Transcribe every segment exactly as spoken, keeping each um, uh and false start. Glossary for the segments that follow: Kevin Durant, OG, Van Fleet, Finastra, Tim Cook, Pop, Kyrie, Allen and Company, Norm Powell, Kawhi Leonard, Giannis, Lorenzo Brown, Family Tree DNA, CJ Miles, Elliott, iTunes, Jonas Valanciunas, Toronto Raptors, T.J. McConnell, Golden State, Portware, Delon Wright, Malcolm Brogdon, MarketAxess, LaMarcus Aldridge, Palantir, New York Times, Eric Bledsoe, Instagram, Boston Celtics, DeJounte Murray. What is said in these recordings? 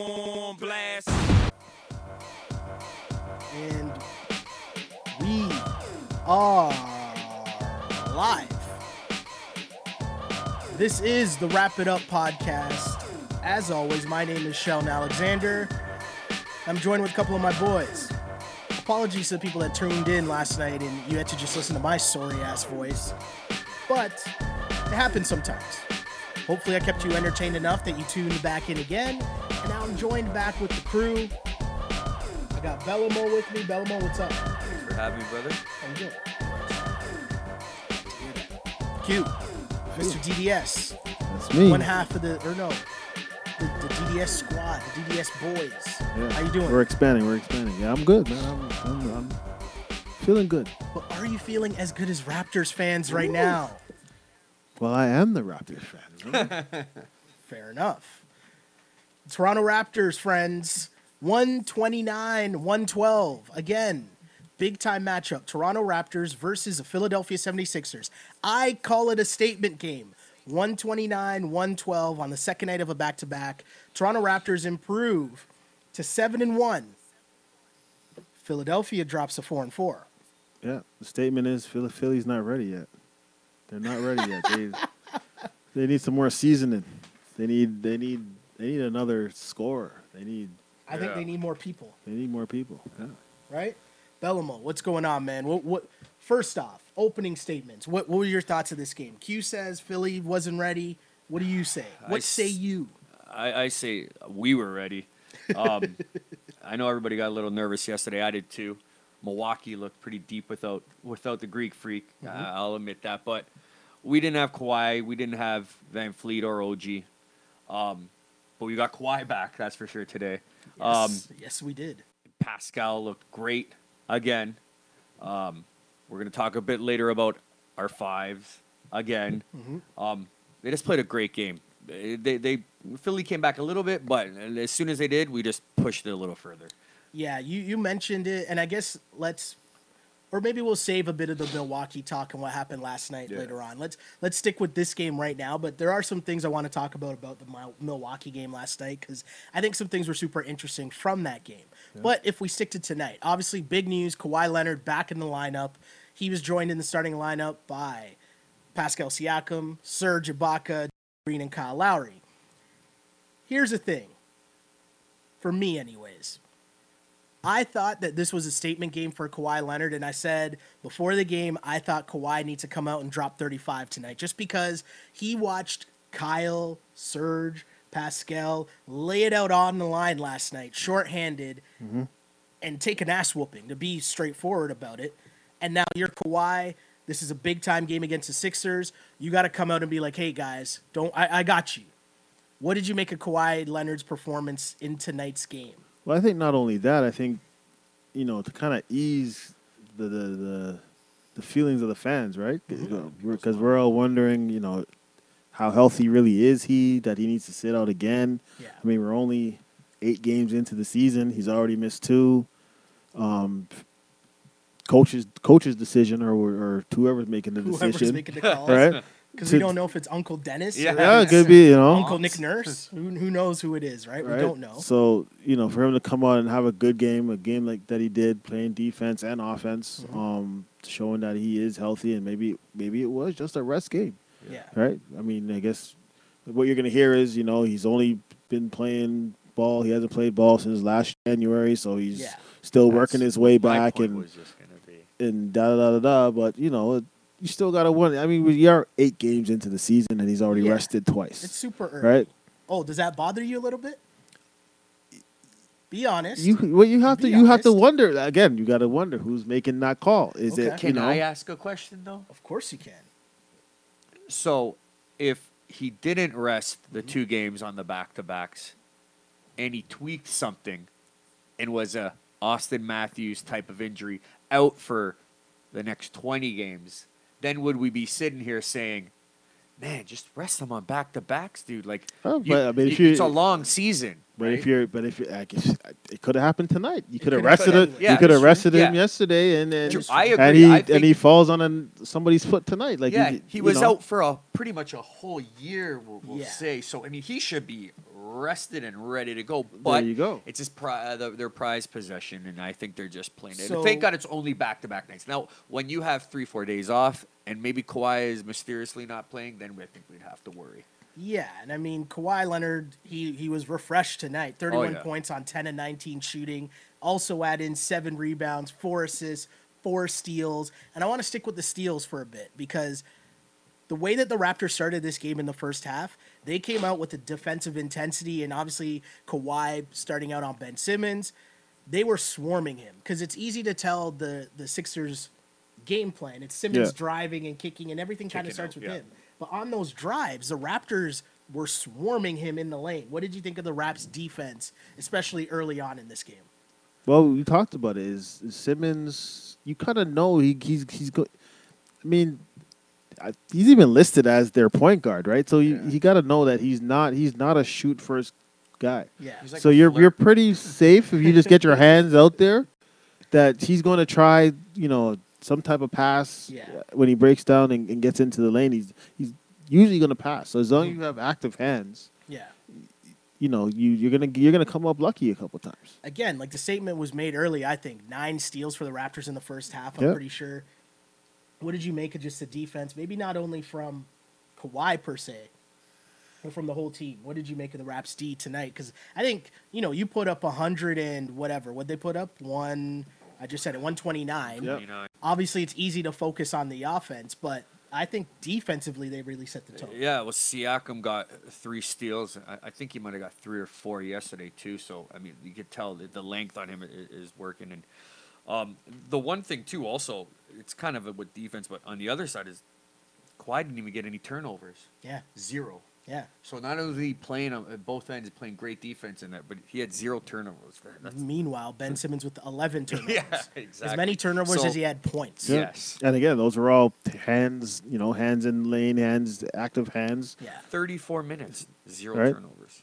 on blast. And we are live. This is the Wrap It Up podcast. As always, my name is Sheldon Alexander. I'm joined with a couple of my boys. Apologies to the people that tuned in last night and you had to just listen to my sorry-ass voice. But it happens sometimes. Hopefully I kept you entertained enough that you tuned back in again. And now I'm joined back with the crew. I got Bellamo with me. Bellamo, what's up? Thanks for having me, brother. I'm good. Q, Mister D D S. That's me. One half of the, or no, the, the D D S squad, the D D S boys. Yeah. How you doing? We're expanding, we're expanding. Yeah, I'm good, man. I'm, I'm, I'm feeling good. But are you feeling as good as Raptors fans right Ooh. now? Well, I am the Raptors fan. Fair enough. Toronto Raptors, friends. one twenty-nine, one twelve. Again, big-time matchup. Toronto Raptors versus the Philadelphia seventy-sixers. I call it a statement game. one twenty-nine, one twelve on the second night of a back-to-back. Toronto Raptors improve to seven and one. Philadelphia drops to four and four. Yeah, the statement is Philly's not ready yet. They're not ready yet. They they need some more seasoning. They need they need they need another scorer. They need. I yeah. think they need more people. They need more people. Yeah. Right, Bellamo. What's going on, man? What what? First off, opening statements. What what were your thoughts of this game? Q says Philly wasn't ready. What do you say? What I say s- you? I, I say we were ready. Um, I know everybody got a little nervous yesterday. I did too. Milwaukee looked pretty deep without without the Greek freak. Mm-hmm. Uh, I'll admit that. But we didn't have Kawhi. We didn't have Van Fleet or O G. Um, but we got Kawhi back, that's for sure, today. Yes, um, yes we did. Pascal looked great again. Um, we're going to talk a bit later about our fives again. Mm-hmm. Um, they just played a great game. They, they, they Philly came back a little bit, but as soon as they did, we just pushed it a little further. Yeah, you, you mentioned it, and I guess let's, or maybe we'll save a bit of the Milwaukee talk and what happened last night yeah. later on. Let's let's stick with this game right now, but there are some things I want to talk about about the Milwaukee game last night because I think some things were super interesting from that game. Yeah. But if we stick to tonight, obviously big news, Kawhi Leonard back in the lineup. He was joined in the starting lineup by Pascal Siakam, Serge Ibaka, Danny Green, and Kyle Lowry. Here's the thing, for me anyways. I thought that this was a statement game for Kawhi Leonard, and I said before the game, I thought Kawhi needs to come out and drop thirty-five tonight just because he watched Kyle, Serge, Pascal lay it out on the line last night, shorthanded, mm-hmm. and take an ass whooping, to be straightforward about it. And now you're Kawhi. This is a big-time game against the Sixers. You got to come out and be like, hey, guys, don't I, I got you. What did you make of Kawhi Leonard's performance in tonight's game? Well, I think not only that, I think, you know, to kind of ease the, the the the feelings of the fans, right? Because mm-hmm. we're, we're all wondering, you know, how healthy really is he, that he needs to sit out again. Yeah. I mean, we're only eight games into the season. He's already missed two. Um, coach's, coach's decision or, or whoever's making the whoever's decision. Making the calls. Right? Because we don't know if it's Uncle Dennis. Yeah, or yeah it could be, you know. Uncle Nick Nurse. Who who knows who it is, right? right? We don't know. So, you know, for him to come on and have a good game, a game like that he did, playing defense and offense, mm-hmm. um, showing that he is healthy and maybe maybe it was just a rest game. Yeah. Right? I mean, I guess what you're going to hear is, you know, he's only been playing ball. He hasn't played ball since last January, so he's yeah. still That's working his way back. My point and was just going to be. And da-da-da-da-da, but, you know, it, you still got to win. I mean, we are eight games into the season, and he's already yeah. rested twice. It's super early. Right? Oh, does that bother you a little bit? Be honest. You well, you have Be to. You honest. have to wonder again. You got to wonder who's making that call. Is okay. it? Can you know, I ask a question though? Of course you can. So, if he didn't rest the mm-hmm. two games on the back-to-backs, and he tweaked something, and was a Austin Matthews type of injury out for the next twenty games. Then would we be sitting here saying, "Man, just rest them on back to backs, dude"? Like, oh, but, you, I mean, if you, it's a long season. But right? if you're, but if you're, I guess, it could have happened tonight. You could have arrested him. Yeah, you could have arrested him yeah. yesterday, and then I agree. And he, I think, and he falls on a, somebody's foot tonight. Like, yeah, he, he was know. out for a pretty much a whole year. We'll, we'll yeah. say so. I mean, he should be rested and ready to go. But there you go. It's his pri- the, their prized possession, and I think they're just playing it. So, and thank God it's only back-to-back nights. Now, when you have three, four days off, and maybe Kawhi is mysteriously not playing, then I think we'd have to worry. Yeah, and I mean, Kawhi Leonard, he, he was refreshed tonight. thirty-one oh, yeah. points on ten and nineteen shooting. Also add in seven rebounds, four assists, four steals. And I want to stick with the steals for a bit because the way that the Raptors started this game in the first half, they came out with a defensive intensity, and obviously Kawhi starting out on Ben Simmons. They were swarming him because it's easy to tell the, the Sixers' game plan. It's Simmons yeah. driving and kicking, and everything kind of starts out with yeah. him. But on those drives, the Raptors were swarming him in the lane. What did you think of the Raps' defense, especially early on in this game? Well, we talked about it. Is, is Simmons, you kind of know he, he's he's good. I mean, I, he's even listed as their point guard, right? So you yeah. you got to know that he's not he's not a shoot first guy. Yeah. Like so you're flirt. you're pretty safe if you just get your hands out there. That he's going to try, you know, some type of pass yeah. when he breaks down and, and gets into the lane. He's he's usually going to pass. So as long as you have active hands, yeah, you know you you're gonna you're gonna come up lucky a couple times. Again, like the statement was made early. I think nine steals for the Raptors in the first half. I'm yeah. pretty sure. What did you make of just the defense? Maybe not only from Kawhi per se, but from the whole team. What did you make of the Raps D tonight? Because I think you know you put up a hundred and whatever. What they put up one. I just said it, one twenty-nine. Yep. Obviously, it's easy to focus on the offense, but I think defensively they really set the tone. Yeah, well, Siakam got three steals. I, I think he might have got three or four yesterday, too. So, I mean, you could tell that the length on him is working. And um, the one thing, too, also, it's kind of with defense, but on the other side is Kawhi didn't even get any turnovers. Yeah. Zero. Yeah. So not only playing at both ends, playing great defense in that, but he had zero turnovers. That's Meanwhile, Ben Simmons with eleven turnovers. Yeah, exactly. As many turnovers so, as he had points. Yeah. Yes. And again, those were all hands, you know, hands in lane, hands, active hands. Yeah. thirty-four minutes, zero right? turnovers.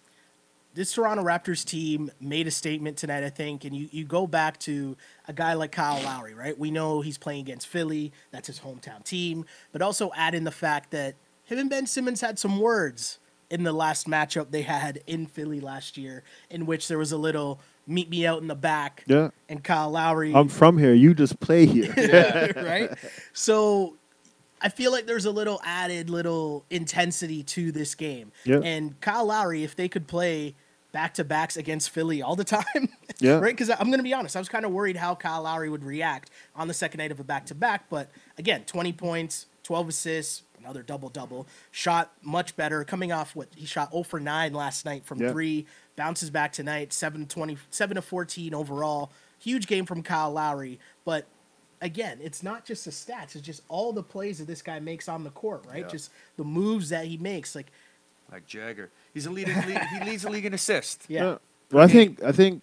This Toronto Raptors team made a statement tonight, I think, and you, you go back to a guy like Kyle Lowry, right? We know he's playing against Philly. That's his hometown team. But also add in the fact that him and Ben Simmons had some words in the last matchup they had in Philly last year, in which there was a little meet me out in the back. Yeah. And Kyle Lowry. I'm from here. You just play here. Yeah, right? So I feel like there's a little added little intensity to this game. Yeah. And Kyle Lowry, if they could play back-to-backs against Philly all the time, yeah. right? Because I'm going to be honest. I was kind of worried how Kyle Lowry would react on the second night of a back-to-back. But, again, twenty points, twelve assists, another double-double, shot much better, coming off what he shot zero for nine last night from yeah. three, bounces back tonight, seven twenty, seven to fourteen overall. Huge game from Kyle Lowry. But, again, it's not just the stats. It's just all the plays that this guy makes on the court, right? Yeah. Just the moves that he makes. Like like Jagger. He's a lead in, he leads the league in assists. Yeah. yeah. Well, I think, I think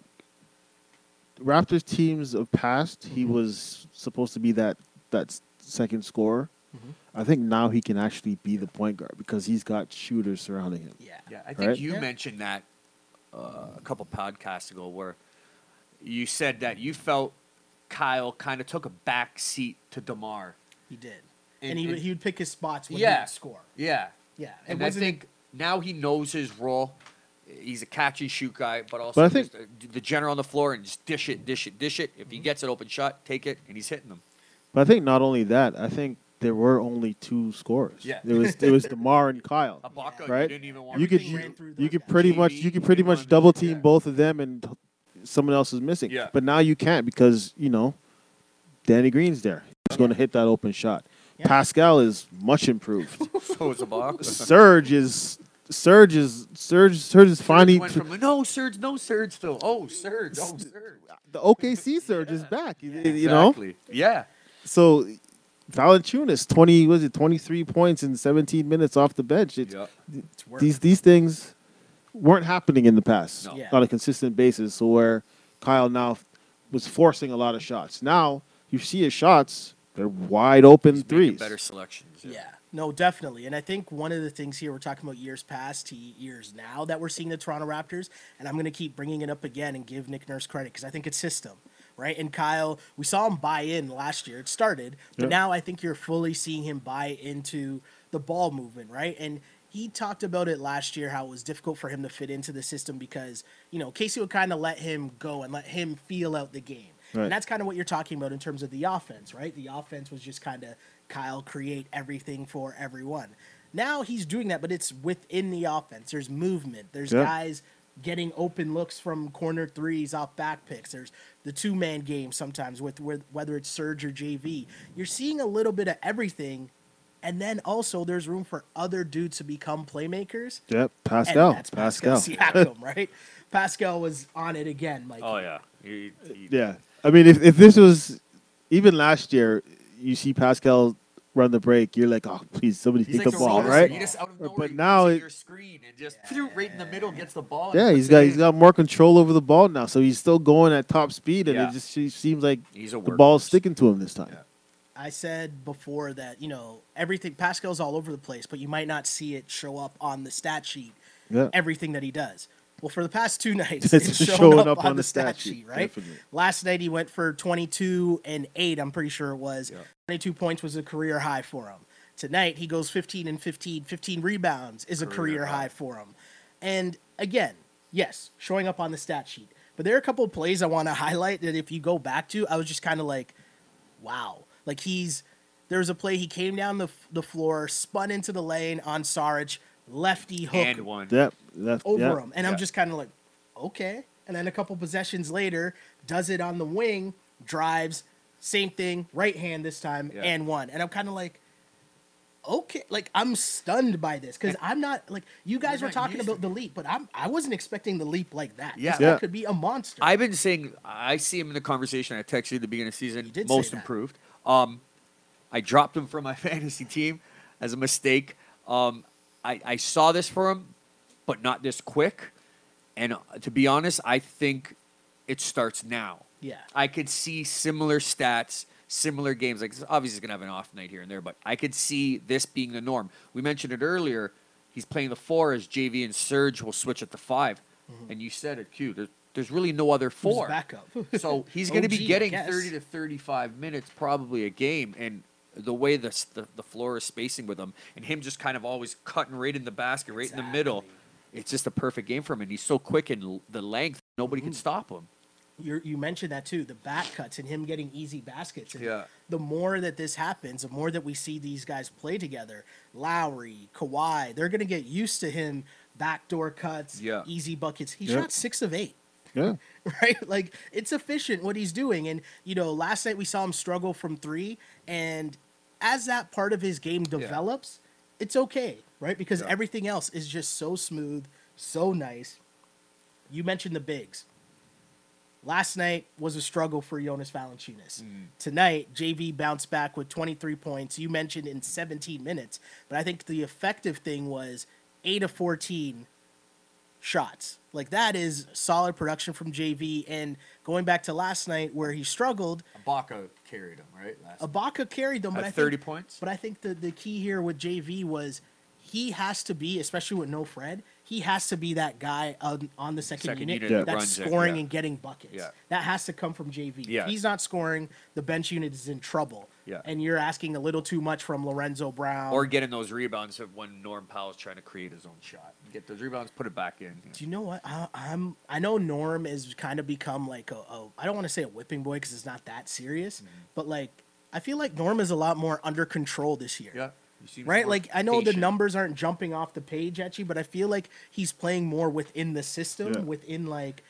Raptors teams of past, mm-hmm. he was supposed to be that, that second scorer. Mm-hmm. I think now he can actually be the point guard because he's got shooters surrounding him. Yeah, yeah. I think right? you yeah. mentioned that uh, a couple podcasts ago where you said that you felt Kyle kind of took a back seat to DeMar. He did. And, and he, and, he would pick his spots when yeah, he would score. Yeah. Yeah. And, and I think now he knows his role. He's a catch and shoot guy, but also but I think, the, the general on the floor and just dish it, dish it, dish it. If mm-hmm. he gets an open shot, take it, and he's hitting them. But I think not only that, I think there were only two scorers. Yeah. There was there was DeMar and Kyle. Ibaka, right? You didn't even want you could you, you could pretty G B, much you could pretty much double team yeah. both of them and someone else is missing. Yeah. But now you can't because, you know, Danny Green's there. He's yeah. going to hit that open shot. Yeah. Pascal is much improved. So is Ibaka. Serge is Serge is Serge Serge is finally went from, no Serge no Serge still. Oh, Serge. Oh, Serge. The O K C Serge yeah. is back. Yeah. You, you exactly. know? Yeah. So Valanciunas, twenty was it twenty-three points in seventeen minutes off the bench. It's, yep. it's these these things weren't happening in the past no. yeah. on a consistent basis. So where Kyle now was forcing a lot of shots. Now you see his shots; they're wide open He's threes. Better selections. Yeah. yeah, no, definitely. And I think one of the things here we're talking about years past to years now that we're seeing the Toronto Raptors, and I'm going to keep bringing it up again and give Nick Nurse credit because I think it's system. Right? And Kyle, we saw him buy in last year. It started, but yep. now I think you're fully seeing him buy into the ball movement, right? And he talked about it last year, how it was difficult for him to fit into the system because, you know, Casey would kind of let him go and let him feel out the game. Right. And that's kind of what you're talking about in terms of the offense, right? The offense was just kind of Kyle create everything for everyone. Now he's doing that, but it's within the offense. There's movement. There's yep. guys getting open looks from corner threes off back picks. There's the two-man game sometimes with, with whether it's Serge or J V. You're seeing a little bit of everything, and then also there's room for other dudes to become playmakers. Yep, Pascal. And that's Pascal. Pascal Siakam, right? Pascal was on it again. Like, oh, yeah. He, he, yeah. I mean, if, if this was even last year, you see Pascal run the break, you're like, oh, please, somebody take like the, the ball, right? Just out of nowhere, but now it's your screen and just yeah. right in the middle gets the ball. Yeah, he's got in. he's got more control over the ball now, so he's still going at top speed, and yeah. it just it seems like the ball's sticking to him this time. Yeah. I said before that, you know, everything Pascal's all over the place, but you might not see it show up on the stat sheet. Yeah. Everything that he does. Well, for the past two nights, it's, it's showing, showing up, up on, on the stat, stat sheet, sheet, right? Definitely. Last night, he went for twenty-two and eight, I'm pretty sure it was. Yeah. twenty-two points was a career high for him. Tonight, he goes fifteen and fifteen. fifteen rebounds is career a career high. high for him. And again, yes, showing up on the stat sheet. But there are a couple of plays I want to highlight that if you go back to, I was just kind of like, wow. Like he's, there was a play, he came down the, the floor, spun into the lane on Saric, lefty hook and one. Yep, left, over yep, him. And yep. I'm just kind of like, okay. And then a couple possessions later, does it on the wing, drives, same thing, right hand this time, yep. and one. And I'm kind of like, okay. Like, I'm stunned by this because I'm not, like, you guys You're were talking about the leap, but I'm, I wasn't expecting the leap like that. Yeah. yeah. That could be a monster. I've been saying, I see him in the conversation I texted you at the beginning of the season, most improved. Um, I dropped him from my fantasy team as a mistake. Um, I, I saw this for him, but not this quick. And uh, to be honest, I think it starts now. Yeah. I could see similar stats, similar games. Like, obviously, he's going to have an off night here and there, but I could see this being the norm. We mentioned it earlier. He's playing the four as J V and Serge will switch at the five. Mm-hmm. And you said it, Q. There's, there's really no other four. Backup. So he's going to be getting thirty to thirty-five minutes probably a game. And the way the, the the floor is spacing with him and him just kind of always cutting right in the basket, right exactly. in the middle. It's just a perfect game for him. And he's so quick in the length, nobody mm-hmm. can stop him. You you mentioned that too, the back cuts and him getting easy baskets. And yeah. the more that this happens, the more that we see these guys play together, Lowry, Kawhi, they're going to get used to him, backdoor cuts, yeah. easy buckets. He yep. shot six of eight. Yeah. Right? Like, it's efficient what he's doing. And, you know, last night we saw him struggle from three and as that part of his game develops, yeah. it's okay, right? Because yeah. everything else is just so smooth, so nice. You mentioned the bigs. Last night was a struggle for Jonas Valanciunas. Mm. Tonight, J V bounced back with twenty-three points. You mentioned in seventeen minutes, but I think the effective thing was eight of fourteen shots. Like, that is solid production from J V. And going back to last night where he struggled, Ibaka carried him, right? Last Ibaka night. carried him. But I thirty think, points. But I think the, the key here with J V was he has to be, especially with no Fred, he has to be that guy on, on the second, second unit, unit that's scoring it, yeah. and getting buckets. Yeah. That has to come from J V. Yeah. If he's not scoring, the bench unit is in trouble. Yeah. And you're asking a little too much from Lorenzo Brown. Or getting those rebounds of when Norm Powell's trying to create his own shot. Get those rebounds, put it back in. Yeah. Do you know what? I, I'm, I know Norm has kind of become like a, a I don't want to say a whipping boy because it's not that serious. Mm-hmm. But, like, I feel like Norm is a lot more under control this year. Yeah. Right? Like, I know patient. the numbers aren't jumping off the page at you, but I feel like he's playing more within the system, yeah. within, like,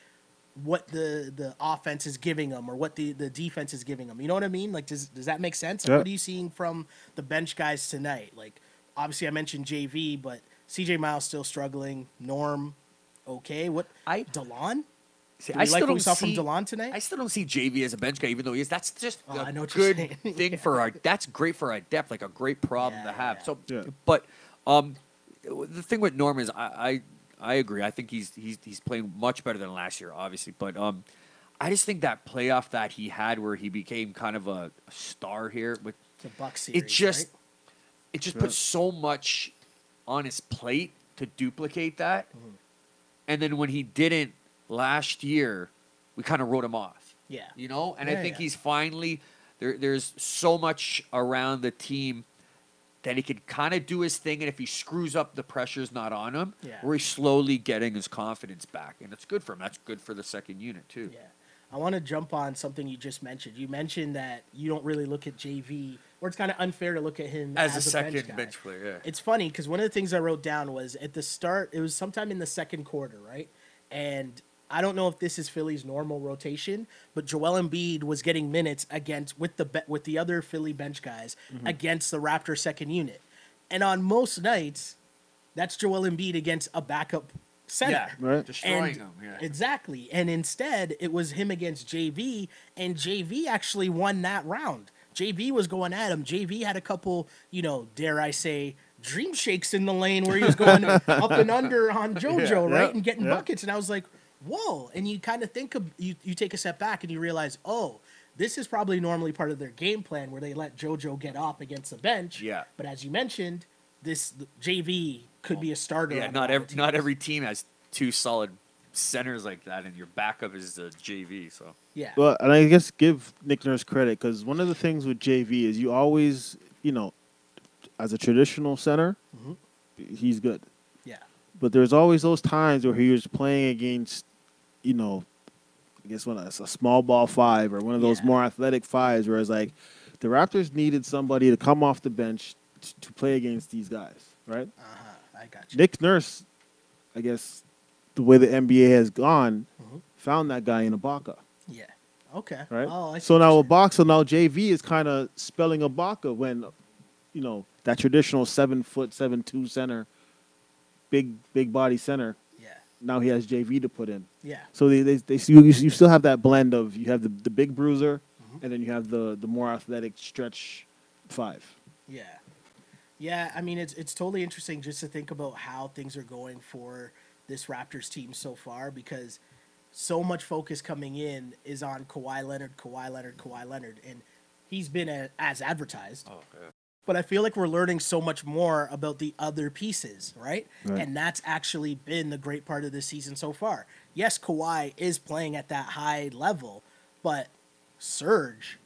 what the, the offense is giving them or what the, the defense is giving them. You know what I mean? Like, does does that make sense? Like, yeah. What are you seeing from the bench guys tonight? Like, obviously I mentioned J V, but C J Miles still struggling. Norm, okay. What? I Delon? See, Do I still like what we saw see, from Delon tonight? I still don't see J V as a bench guy, even though he is. That's just oh, a good thing yeah. for our. That's great for our depth, like a great problem yeah, to have. Yeah. So, yeah. but um, the thing with Norm is, I, I I agree. I think he's he's he's playing much better than last year, obviously. But um, I just think that playoff that he had, where he became kind of a, a star here with the Bucks series, it just right? it just yeah. puts so much on his plate to duplicate that, mm-hmm. and then when he didn't. Last year, we kind of wrote him off. Yeah. You know? And yeah, I think yeah. he's finally, there. there's so much around the team that he can kind of do his thing, and if he screws up, the pressure's not on him. Yeah. Where he's slowly getting his confidence back, and it's good for him. That's good for the second unit too. Yeah. I want to jump on something you just mentioned. You mentioned that you don't really look at J V, or it's kind of unfair to look at him as, as a, a second bench, bench player. Yeah. It's funny because one of the things I wrote down was at the start, it was sometime in the second quarter, right? And I don't know if this is Philly's normal rotation, but Joel Embiid was getting minutes against with the be- with the other Philly bench guys mm-hmm. against the Raptors second unit. And on most nights, that's Joel Embiid against a backup center. Yeah, right. Destroying and, him. Yeah. Exactly. And instead, it was him against J V, and J V actually won that round. J V was going at him. J V had a couple, you know, dare I say, dream shakes in the lane where he was going up and under on JoJo, yeah, right, yeah, and getting yeah. buckets. And I was like, whoa. And you kind of think of, you, you take a step back and you realize, oh, this is probably normally part of their game plan where they let JoJo get up against the bench. Yeah. But as you mentioned, this J V could be a starter. Yeah, not every not every team has two solid centers like that, and your backup is the J V. So yeah. Well, and I guess give Nick Nurse credit, because one of the things with J V is you always, you know, as a traditional center, mm-hmm. he's good. Yeah. But there's always those times where he was playing against, you know, I guess when it's a small ball five or one of those yeah. more athletic fives, where it's like the Raptors needed somebody to come off the bench t- to play against these guys, right? Uh-huh. I got you. Nick Nurse, I guess, the way the N B A has gone, mm-hmm. found that guy in Ibaka. Yeah. Okay. Right. Oh, I see. So now Ibaka, so now J V is kind of spelling Ibaka when, you know, that traditional seven foot, seven two center, big big body center. Yeah. Now he has J V to put in. Yeah. So they they, they you, you still have that blend of you have the, the big bruiser, mm-hmm. and then you have the the more athletic stretch five. Yeah. Yeah, I mean, it's it's totally interesting just to think about how things are going for this Raptors team so far, because so much focus coming in is on Kawhi Leonard, Kawhi Leonard, Kawhi Leonard, and he's been a, as advertised. Oh, yeah. But I feel like we're learning so much more about the other pieces, right? right? And that's actually been the great part of this season so far. Yes, Kawhi is playing at that high level, but Serge...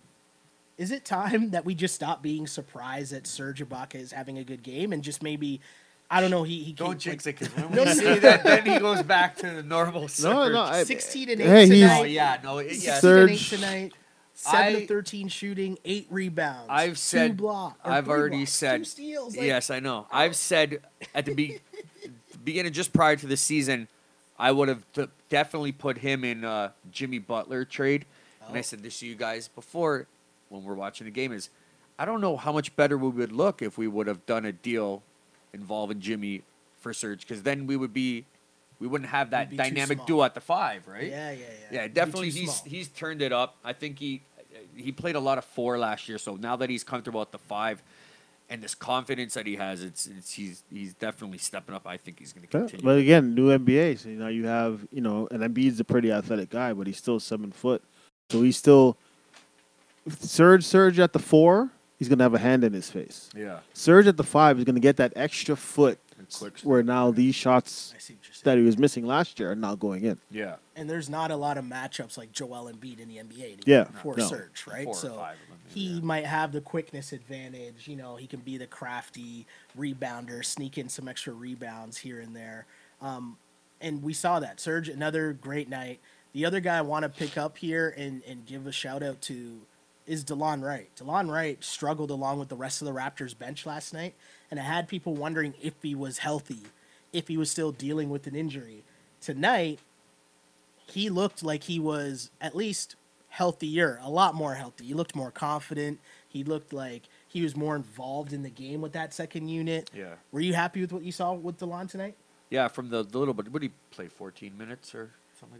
Is it time that we just stop being surprised that Serge Ibaka is having a good game and just maybe, I don't know, he... he don't jinx like, it, because when no, we say that, then he goes back to the normal Serge. No, no, I, sixteen and eight hey, tonight. Oh, yeah, no, it, yeah. sixteen and eight tonight. seven to thirteen shooting, eight rebounds. I've said... Two block, I've already blocks, said... Two steals. Like, yes, I know. Oh. I've said at the be- beginning, just prior to the season, I would have t- definitely put him in uh, Jimmy Butler trade. Oh. And I said this to you guys before... when we're watching the game is, I don't know how much better we would look if we would have done a deal involving Jimmy for Serge, because then we would be, we wouldn't have that dynamic duo at the five, right? Yeah, yeah, yeah. Yeah, definitely he's small. He's turned it up. I think he he played a lot of four last year, so now that he's comfortable at the five and this confidence that he has, it's, it's he's he's definitely stepping up. I think he's going to continue. But again, new N B A, so now you have, you know, and Embiid's a pretty athletic guy, but he's still seven foot, so he's still. Serge, Serge at the four, he's going to have a hand in his face. Yeah. Serge at the five is going to get that extra foot where now these shots that he was missing last year are now going in. Yeah. And there's not a lot of matchups like Joel Embiid in the N B A anymore yeah. for no. Serge, right? Four so five, he yeah. might have the quickness advantage. You know, he can be the crafty rebounder, sneak in some extra rebounds here and there. Um, and we saw that. Serge, another great night. The other guy I want to pick up here and, and give a shout-out to is Delon Wright. Delon Wright struggled along with the rest of the Raptors bench last night, and I had people wondering if he was healthy, if he was still dealing with an injury. Tonight, he looked like he was at least healthier, a lot more healthy. He looked more confident. He looked like he was more involved in the game with that second unit. Yeah. Were you happy with what you saw with Delon tonight? Yeah, from the, the little bit. What did he play, fourteen minutes or...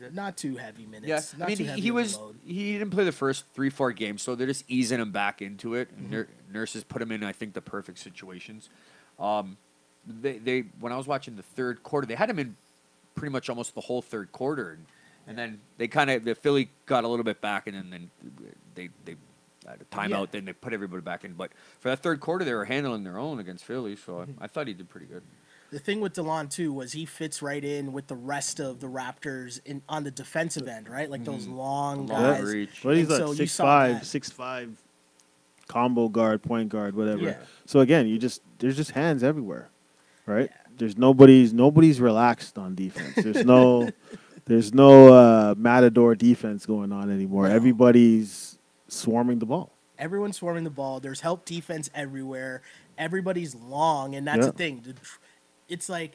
Like not too heavy minutes. Yeah. Not I mean, too heavy he was load. He didn't play the first three, four games, so they're just easing him back into it. Mm-hmm. Nur- nurses put him in, I think, the perfect situations. Um, they, they when I was watching the third quarter, they had him in pretty much almost the whole third quarter, and, and yeah. then they kind of the Philly got a little bit back, and then, then they they had a timeout, yeah. then they put everybody back in. But for that third quarter, they were handling their own against Philly, so mm-hmm. I, I thought he did pretty good. The thing with DeLon, too, was he fits right in with the rest of the Raptors in, on the defensive end, right? Like those long, long guys. But he's and like six five, six five, combo guard, point guard, whatever. Yeah. So again, you just there's just hands everywhere, right? Yeah. There's nobody's nobody's relaxed on defense. There's no there's no uh, matador defense going on anymore. No. Everybody's swarming the ball. Everyone's swarming the ball. There's help defense everywhere. Everybody's long, and that's yeah. the thing. It's like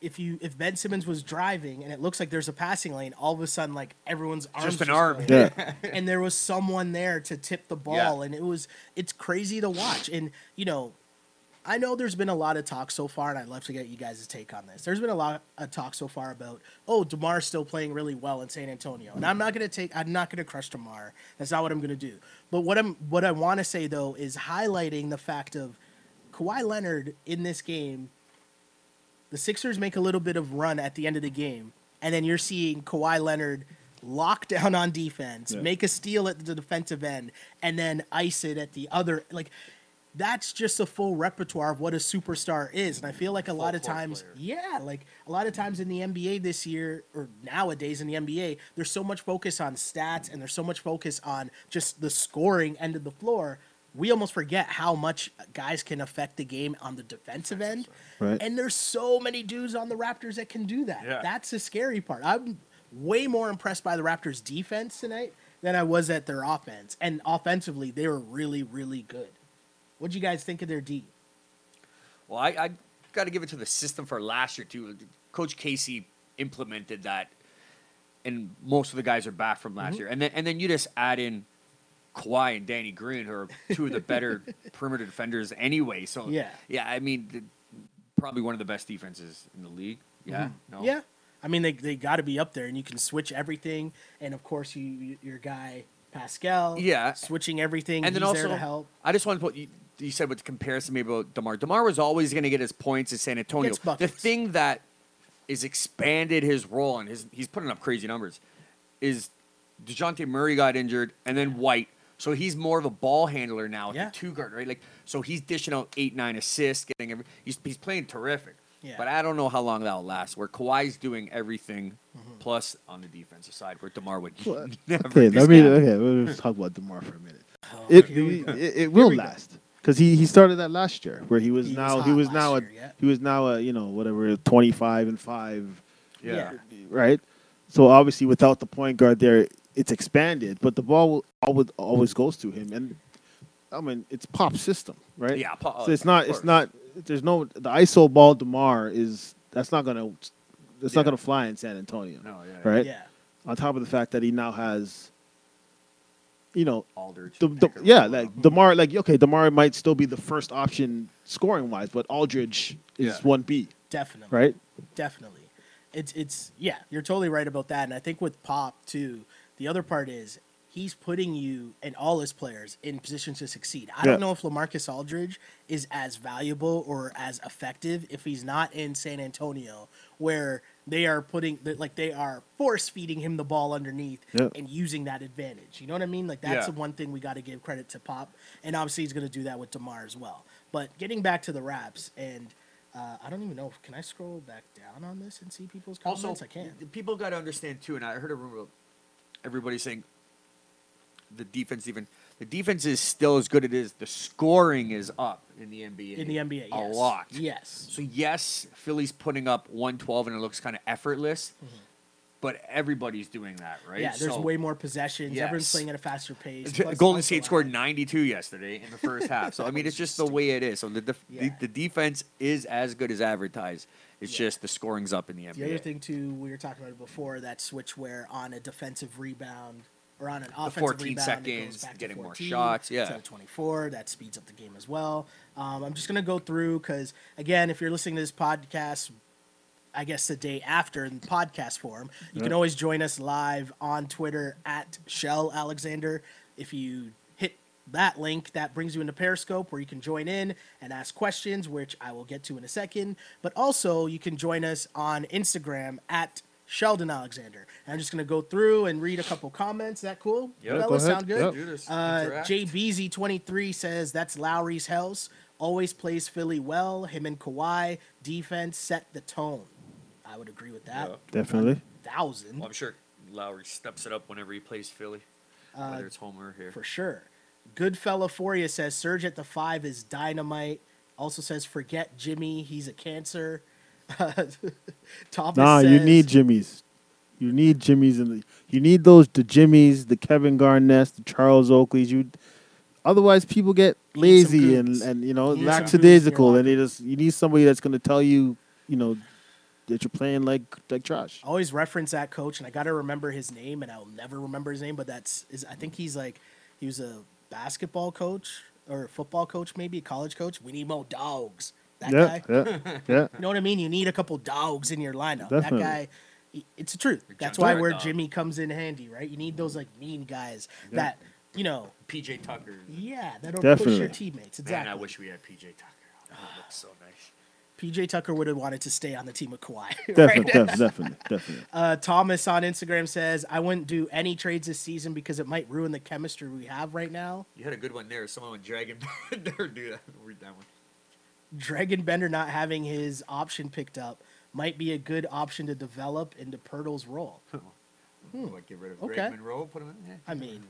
if you if Ben Simmons was driving and it looks like there's a passing lane, all of a sudden like everyone's arms just an arm, yeah. and there was someone there to tip the ball, yeah. and it was it's crazy to watch. And you know, I know there's been a lot of talk so far, and I'd love to get you guys' take on this. There's been a lot of talk so far about, oh, DeMar's still playing really well in San Antonio. And I'm not going to take, I'm not going to crush DeMar. That's not what I'm going to do. But what I'm, what I want to say, though, is highlighting the fact of Kawhi Leonard in this game. The Sixers make a little bit of run at the end of the game, and then you're seeing Kawhi Leonard lock down on defense, yeah. make a steal at the defensive end, and then ice it at the other, like, that's just a full repertoire of what a superstar is. And I feel like a lot of times, yeah, like a lot of times in the N B A this year or nowadays in the N B A, there's so much focus on stats and there's so much focus on just the scoring end of the floor. We almost forget how much guys can affect the game on the defensive end. Right. And there's so many dudes on the Raptors that can do that. Yeah. That's the scary part. I'm way more impressed by the Raptors defense tonight than I was at their offense. And offensively, they were really, really good. What do you guys think of their D? Well, I, I got to give it to the system for last year, too. Coach Casey implemented that, and most of the guys are back from last mm-hmm. year. And then and then you just add in Kawhi and Danny Green, who are two of the better perimeter defenders anyway. So, yeah, yeah I mean, the, probably one of the best defenses in the league. Yeah. Mm-hmm. No? Yeah. I mean, they they got to be up there, and you can switch everything. And, of course, you, you your guy, Pascal, yeah. switching everything. And then also, there to help. I just want to put – you said with comparison maybe about DeMar. DeMar was always going to get his points in San Antonio. The thing that is expanded his role, and his, he's putting up crazy numbers, is DeJounte Murray got injured and then White. So he's more of a ball handler now, yeah. the two-guard, right? Like, so he's dishing out eight, nine assists, getting every, he's, he's playing terrific. Yeah. But I don't know how long that'll last, where Kawhi's doing everything mm-hmm. plus on the defensive side, where DeMar would well, never okay, let me, okay, we'll just talk about DeMar for a minute. Oh, it, it, it, it will last. Go. Because he, he started that last year, where he was he now was he was now a, year, yeah. he was now a you know whatever twenty five and five, yeah. yeah, right. So obviously without the point guard there, it's expanded, but the ball always always goes to him, and I mean it's Pop system, right? Yeah, Pop. So it's not it's not there's no the I S O ball DeMar is that's not gonna that's yeah. not gonna fly in San Antonio, no, yeah, right? Yeah. On top of the fact that he now has. You know, Aldridge. The, the, yeah, like DeMar, like okay, DeMar might still be the first option scoring wise, but Aldridge is one yeah. B. Definitely, right? Definitely, it's it's yeah, you're totally right about that. And I think with Pop too, the other part is he's putting you and all his players in positions to succeed. I yeah. don't know if LaMarcus Aldridge is as valuable or as effective if he's not in San Antonio, where they are putting like they are force feeding him the ball underneath yeah. and using that advantage. You know what I mean? Like that's yeah. the one thing we got to give credit to Pop, and obviously he's going to do that with DeMar as well. But getting back to the Raps, and uh, I don't even know. Can I scroll back down on this and see people's comments? Also, I can. People got to understand too, and I heard a rumor of everybody saying the defense even the defense is still as good as it is. The scoring is up in the N B A. In the N B A, a yes. lot. Yes. So, yes, Philly's putting up one twelve, and it looks kind of effortless, mm-hmm. but everybody's doing that, right? Yeah, there's so, way more possessions. Yes. Everyone's playing at a faster pace. Golden State scored ninety-two yesterday in the first half. So, I mean, it's just the way it is. So, the, def- yeah. the, the defense is as good as advertised. It's yeah. just the scoring's up in the N B A. The other thing, too, we were talking about it before, that switch where on a defensive rebound – or on an offensive fourteen rebound, seconds, it goes back getting to fourteen, more shots. Yeah, twenty-four. That speeds up the game as well. Um, I'm just gonna go through because again, if you're listening to this podcast, I guess the day after in podcast form, you yeah. can always join us live on Twitter at Shell Alexander. If you hit that link, that brings you into Periscope where you can join in and ask questions, which I will get to in a second. But also, you can join us on Instagram at Sheldon Alexander. And I'm just going to go througll and read a couple comments. Is that cool? Yeah, that would sound good. Yep. Uh, J B Z twenty-three says that's Lowry's house. Always plays Philly well. Him and Kawhi defense set the tone. I would agree with that. Yeah. Definitely. Thousand. Well, I'm sure Lowry steps it up whenever he plays Philly, uh, whether it's home or here. For sure. Goodfella Foria says Serge at the five is dynamite. Also says forget Jimmy, he's a cancer. Thomas nah, says, you need Jimmys. You need Jimmys and you need those the Jimmys, the Kevin Garnett's, the Charles Oakleys. You otherwise people get lazy and, and you know you lackadaisical, and they just you need somebody that's going to tell you you know that you're playing like like trash. I always reference that coach, and I got to remember his name, and I'll never remember his name. But that's is I think he's like he was a basketball coach or a football coach, maybe a college coach. We need more dogs. That yep, guy, yeah, yeah. You know what I mean? You need a couple dogs in your lineup. Definitely. That guy, it's the truth. That's why where dog. Jimmy comes in handy, right? You need those like mean guys yep. that you know. P J Tucker. Yeah, that'll Definitely. push your teammates. Exactly. Man, I wish we had P J Tucker. That would look so nice. P J Tucker would have wanted to stay on the team with Kawhi. Right? Definitely, definitely, definitely. Uh, Thomas on Instagram says, I wouldn't do any trades this season because it might ruin the chemistry we have right now. You had a good one there. Someone would Dragon Bender do that. Read that one. Dragon Bender not having his option picked up might be a good option to develop into Pirtle's role. Oh. Hmm. What, get rid of Greg okay. Monroe, put him in there? I mean.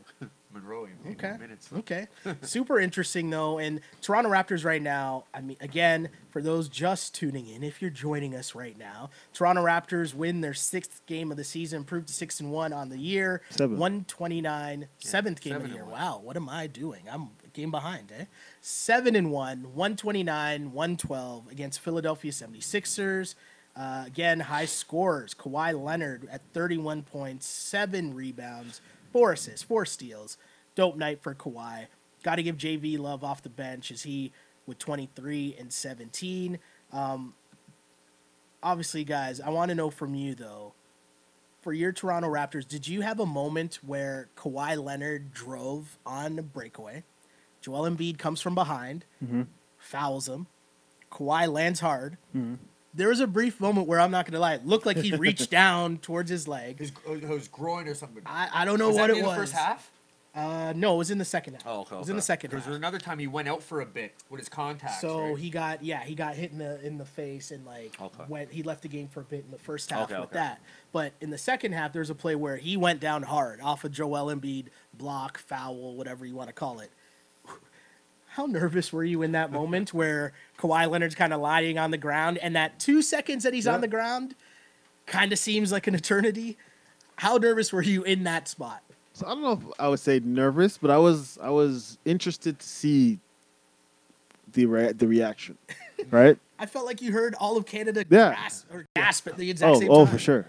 Monroe in okay. minutes. Okay. Super interesting, though. And Toronto Raptors right now, I mean, again, for those just tuning in, if you're joining us right now, Toronto Raptors win their sixth game of the season, improved to six and one on the year. Seven. one twenty-nine, yeah. seventh game Seven of the year. One. Wow, what am I doing? I'm a game behind, eh? Seven and one, one twenty-nine, one twelve against Philadelphia seventy-sixers. Uh, again, high scorers. Kawhi Leonard at thirty-one points, seven rebounds, four assists, four steals. Dope night for Kawhi. Got to give J V love off the bench as he with twenty-three and seventeen. Um, obviously, guys, I want to know from you, though, for your Toronto Raptors, did you have a moment where Kawhi Leonard drove on a breakaway? Joel Embiid comes from behind, mm-hmm. fouls him. Kawhi lands hard. Mm-hmm. There was a brief moment where I'm not going to lie. It looked like he reached down towards his leg. His, his groin or something. I, I don't know was what that it in was. Was the first half? Uh, no, it was in the second half. Oh, okay. It was okay. in the second half. There was another time he went out for a bit with his contacts. So right? he got, yeah, he got hit in the in the face and like okay. went. He left the game for a bit in the first half okay, with okay. that. But in the second half, there's a play where he went down hard off of Joel Embiid, block, foul, whatever you want to call it. How nervous were you in that moment where Kawhi Leonard's kind of lying on the ground and that two seconds that he's yeah. on the ground kind of seems like an eternity? How nervous were you in that spot? So I don't know if I would say nervous, but I was I was interested to see the re- the reaction, right? I felt like you heard all of Canada yeah. gasp, or gasp at the exact oh, same time. Oh, for sure.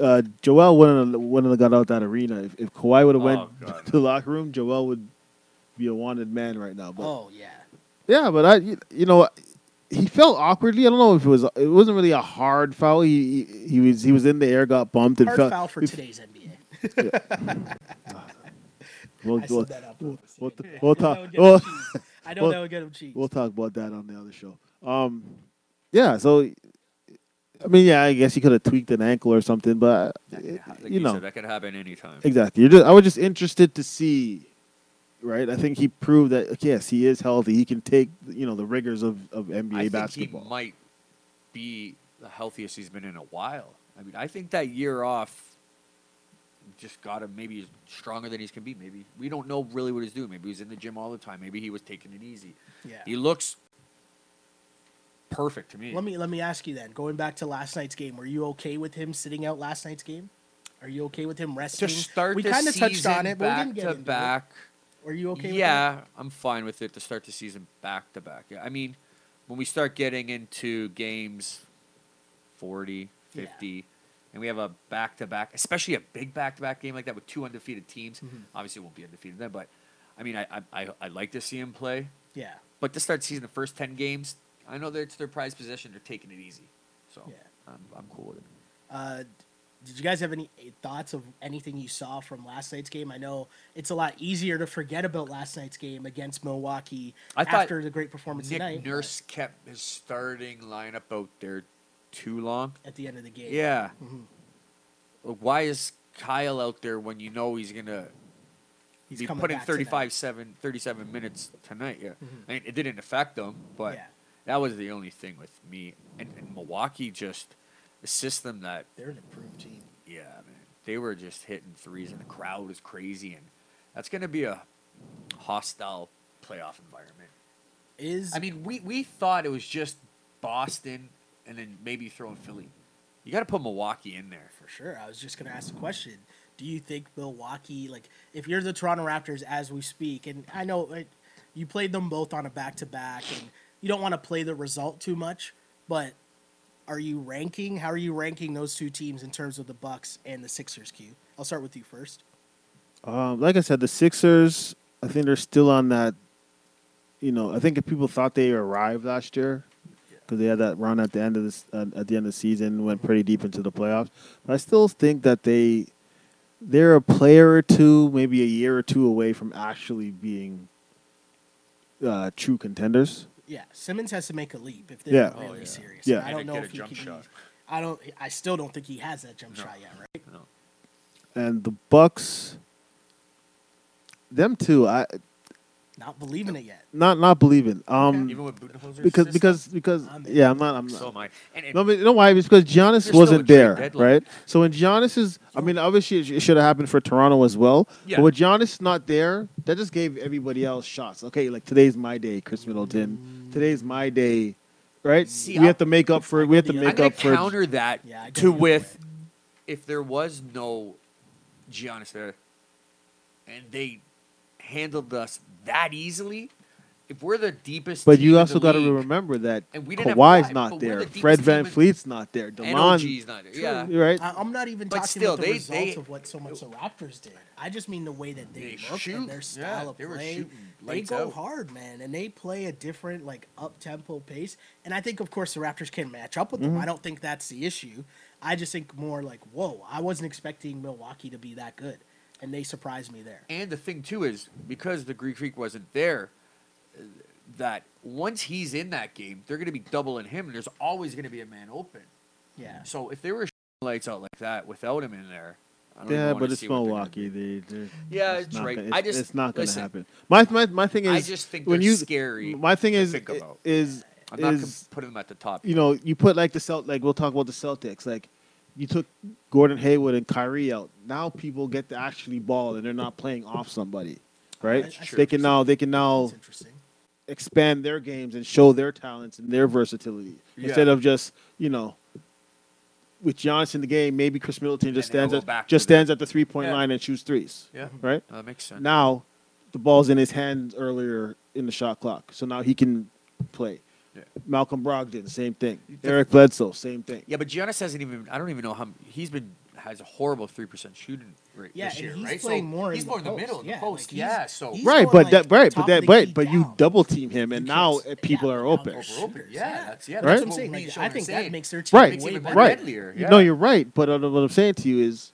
uh, Joel wouldn't have, wouldn't have got out that arena. If, if Kawhi would have oh, went God. to the locker room, Joel would be a wanted man right now. But, oh yeah, yeah. But I, you know, he felt awkwardly. I don't know if it was. It wasn't really a hard foul. He he, he was he was in the air, got bumped, and hard felt, foul for we, today's N B A. We'll talk. I know that would get him cheese. We'll talk about that on the other show. Um, yeah. So, I mean, yeah. I guess he could have tweaked an ankle or something, but it, like you, you know, said, that could happen anytime. Exactly. You're just, I was just interested to see. Right, I think he proved that yes, he is healthy. He can take you know the rigors of, of N B A I think basketball. He might be the healthiest he's been in a while. I mean, I think that year off just got him maybe stronger than he can be. Maybe we don't know really what he's doing. Maybe he's in the gym all the time. Maybe he was taking it easy. Yeah, he looks perfect to me. Let me let me ask you then. Going back to last night's game, were you okay with him sitting out last night's game? Are you okay with him resting? To start, we kind of touched on it, but we didn't get into it. Back to back. Are you okay with yeah, that? Yeah, I'm fine with it to start the season back to back. Yeah, I mean, when we start getting into games forty, fifty, yeah. and we have a back to back, especially a big back to back game like that with two undefeated teams, mm-hmm. obviously it won't be undefeated then, but I mean, I, I, I, I'd like to see him play. Yeah. But to start the season, the first ten games, I know that it's their prized possession. They're taking it easy. So yeah. I'm, I'm cool with it. Uh, Did you guys have any thoughts of anything you saw from last night's game? I know it's a lot easier to forget about last night's game against Milwaukee I after the great performance Nick tonight. Nick Nurse kept his starting lineup out there too long. At the end of the game. Yeah. Mm-hmm. Why is Kyle out there when you know he's going to be putting thirty-five, seven, thirty-seven minutes tonight? Yeah, mm-hmm. I mean, it didn't affect them, but yeah. that was the only thing with me. And, and Milwaukee just... The system that they're an improved team. Yeah, man. They were just hitting threes, and the crowd was crazy, and that's going to be a hostile playoff environment. Is I mean, we, we thought it was just Boston and then maybe throwing Philly. You got to put Milwaukee in there. For sure. I was just going to ask a question. Do you think Milwaukee, like, if you're the Toronto Raptors as we speak, and I know it, you played them both on a back-to-back, and you don't want to play the result too much, but are you ranking? How are you ranking those two teams in terms of the Bucks and the Sixers, Q? I'll start with you first. Um, like I said, the Sixers, I think they're still on that, you know, I think if people thought they arrived last year, because they had that run at the end of this, uh, at the end of the season, went pretty deep into the playoffs. But I still think that they, they're a player or two, maybe a year or two away from actually being uh, true contenders. Yeah, Simmons has to make a leap if they're yeah. really oh, yeah. serious. Yeah. I don't know if he can. Shot. I don't. I still don't think he has that jump no. shot yet, right? No. And the Bucks, them too. I not believing no. it yet. Not not believing. Um, yeah. Even with Budenholzer's because system? because because I'm yeah, I'm not. I'm not. So am I. And it, no, but you know why? It's because Giannis wasn't there, deadline. right? So when Giannis is, I mean, obviously it should have happened for Toronto as well. Yeah. But with Giannis not there, that just gave everybody else shots. Okay, like today's my day, Khris Middleton. Mm. Today's my day, right? See, we I'll, have to make up for. We have to make I'm up for. Counter that yeah, to with, if there was no Giannis there, and they handled us that easily. If we're the deepest, but team you also got to remember that and we didn't Kawhi's have five, not there, the Fred VanVleet's not there, Delon, not there. Yeah, True. right. I, I'm not even but talking still, about the they, results they, of what so much the Raptors did. I just mean the way that they, they looked shoot. and their style yeah, of they play. They go out. hard, man, and they play a different, like, up-tempo pace. And I think, of course, the Raptors can match up with them. Mm-hmm. I don't think that's the issue. I just think more like, whoa, I wasn't expecting Milwaukee to be that good, and they surprised me there. And the thing too is because the Greek Freak wasn't there, that once he's in that game, they're going to be doubling him, and there's always going to be a man open. Yeah. So if they were lights out like that without him in there, I don't yeah, but it's Milwaukee. They're they're, they're, yeah, it's, it's right. Gonna, it's, I just it's not going to happen. My my my thing is I just think when you scary. My thing is think about. is I'm not is, putting them at the top. You know, you put like the Celt like we'll talk about the Celtics like. You took Gordon Hayward and Kyrie out. Now people get to actually ball, and they're not playing off somebody, right? That's they can now they can now expand their games and show their talents and their versatility yeah. instead of just you know with Giannis in the game. Maybe Khris Middleton just and stands at just stands them. at the three point yeah. line and shoots threes. Yeah, right. That makes sense. Now the ball's in his hands earlier in the shot clock, so now he can play. Yeah. Malcolm Brogdon, same thing. Eric Bledsoe, same thing. Yeah, but Giannis hasn't even. I don't even know how he's been. Has a horrible three percent shooting rate yeah, this year, and he's right? Playing so more he's in more in the, the middle, in yeah, the post. Like yeah, so right, but like that, right, but that, right, but you double team him, and now people yeah, are open. open. Yeah, that's yeah, that's right? what I'm saying. Like, I think that makes their team right, way better. Right. Yeah. No, you're right. But what I'm saying to you is,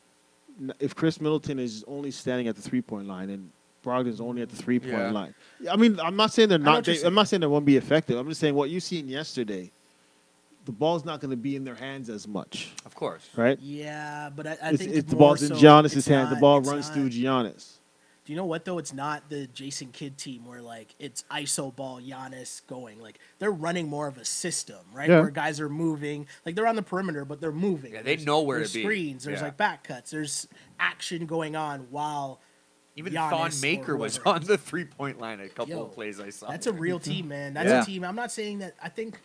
if Khris Middleton is only standing at the three point line and Brogdon's only at the three-point yeah. line. I mean, I'm not saying they're not. They, I'm not saying they won't be effective. I'm just saying what you seen yesterday. The ball's not going to be in their hands as much. Of course, right? Yeah, but I, I it's, think it's the ball's in so Giannis's hands. Not, the ball runs not, through Giannis. Do you know what though? It's not the Jason Kidd team where like it's I S O ball Giannis going. Like they're running more of a system, right? Yeah. Where guys are moving. Like they're on the perimeter, but they're moving. Yeah, they there's, know where to be. There's screens. There's yeah. like back cuts. There's action going on while. Even Thon Maker was on the three-point line a couple Yo, of plays I saw. That's a real team, man. That's yeah. a team. I'm not saying that. I think,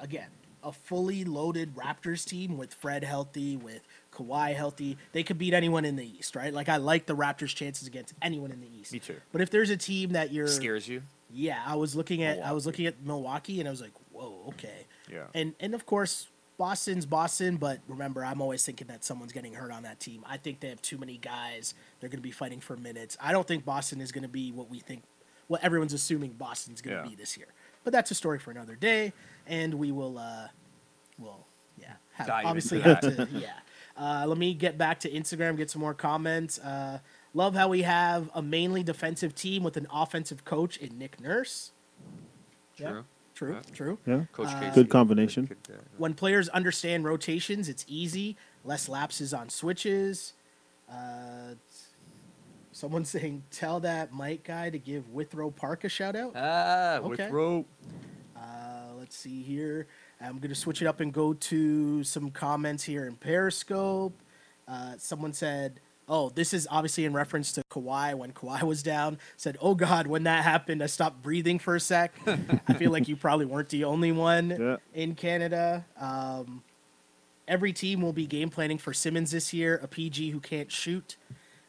again, a fully loaded Raptors team with Fred healthy, with Kawhi healthy, they could beat anyone in the East, right? Like, I like the Raptors' chances against anyone in the East. Me too. But if there's a team that you're... Scares you? Yeah. I was looking at Milwaukee. I was looking at Milwaukee, and I was like, whoa, okay. Yeah. And, and of course... Boston's Boston, but remember, I'm always thinking that someone's getting hurt on that team. I think they have too many guys. They're going to be fighting for minutes. I don't think Boston is going to be what we think, what everyone's assuming Boston's going to yeah. be this year. But that's a story for another day, and we will, uh, well, yeah, have, obviously have to, yeah. Uh, let me get back to Instagram, get some more comments. Uh, love how we have a mainly defensive team with an offensive coach in Nick Nurse. True. Yeah. True, yeah. true. Yeah, Coach uh, good combination. When players understand rotations, it's easy. Less lapses on switches. Uh, someone's saying, tell that Mike guy to give Withrow Park a shout-out. Ah, okay. Withrow. Uh, let's see here. I'm going to switch it up and go to some comments here in Periscope. Uh, someone said, oh, this is obviously in reference to Kawhi when Kawhi was down. Said, oh, God, when that happened, I stopped breathing for a sec. I feel like you probably weren't the only one yeah. in Canada. Um, every team will be game planning for Simmons this year, a P G who can't shoot.